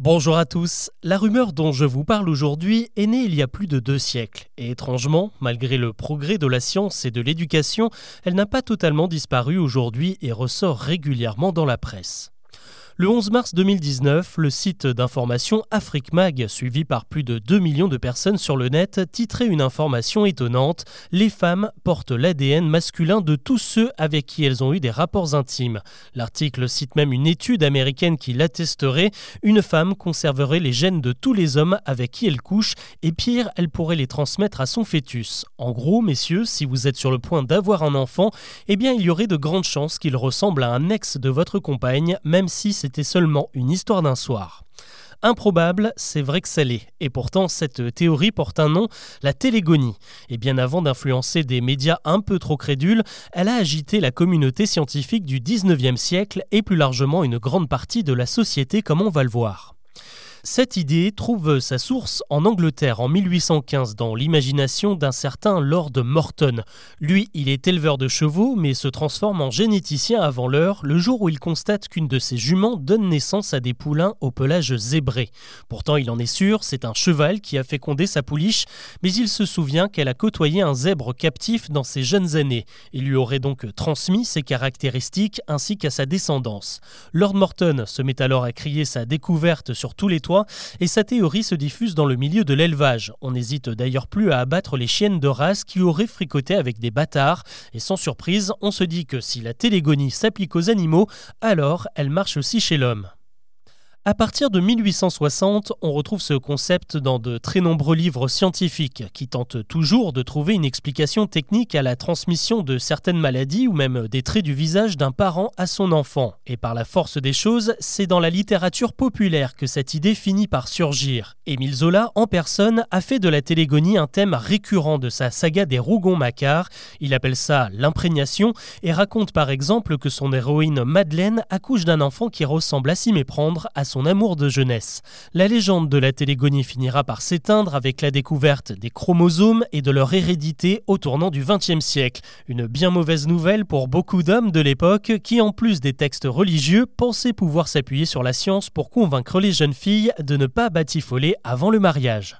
Bonjour à tous, la rumeur dont je vous parle aujourd'hui est née il y a plus de 2 siècles et étrangement, malgré le progrès de la science et de l'éducation, elle n'a pas totalement disparu aujourd'hui et ressort régulièrement dans la presse. Le 11 mars 2019, le site d'information Afrique Mag, suivi par plus de 2 millions de personnes sur le net, titrait une information étonnante « Les femmes portent l'ADN masculin de tous ceux avec qui elles ont eu des rapports intimes ». L'article cite même une étude américaine qui l'attesterait. Une femme conserverait les gènes de tous les hommes avec qui elle couche et pire, elle pourrait les transmettre à son fœtus. En gros, messieurs, si vous êtes sur le point d'avoir un enfant, eh bien il y aurait de grandes chances qu'il ressemble à un ex de votre compagne, même si c'était seulement une histoire d'un soir. Improbable, c'est vrai que ça l'est. Et pourtant, cette théorie porte un nom, la télégonie. Et bien avant d'influencer des médias un peu trop crédules, elle a agité la communauté scientifique du 19e siècle et plus largement une grande partie de la société comme on va le voir. Cette idée trouve sa source en Angleterre en 1815 dans l'imagination d'un certain Lord Morton. Lui, il est éleveur de chevaux mais se transforme en généticien avant l'heure le jour où il constate qu'une de ses juments donne naissance à des poulains au pelage zébré. Pourtant, il en est sûr, c'est un cheval qui a fécondé sa pouliche, mais il se souvient qu'elle a côtoyé un zèbre captif dans ses jeunes années et lui aurait donc transmis ses caractéristiques ainsi qu'à sa descendance. Lord Morton se met alors à crier sa découverte sur tous les et sa théorie se diffuse dans le milieu de l'élevage. On n'hésite d'ailleurs plus à abattre les chiennes de race qui auraient fricoté avec des bâtards. Et sans surprise, on se dit que si la télégonie s'applique aux animaux, alors elle marche aussi chez l'homme. À partir de 1860, on retrouve ce concept dans de très nombreux livres scientifiques qui tentent toujours de trouver une explication technique à la transmission de certaines maladies ou même des traits du visage d'un parent à son enfant. Et par la force des choses, c'est dans la littérature populaire que cette idée finit par surgir. Émile Zola, en personne, a fait de la télégonie un thème récurrent de sa saga des Rougon-Macquart. Il appelle ça l'imprégnation et raconte par exemple que son héroïne Madeleine accouche d'un enfant qui ressemble à s'y méprendre à son amour de jeunesse. La légende de la télégonie finira par s'éteindre avec la découverte des chromosomes et de leur hérédité au tournant du XXe siècle. Une bien mauvaise nouvelle pour beaucoup d'hommes de l'époque qui, en plus des textes religieux, pensaient pouvoir s'appuyer sur la science pour convaincre les jeunes filles de ne pas batifoler avant le mariage.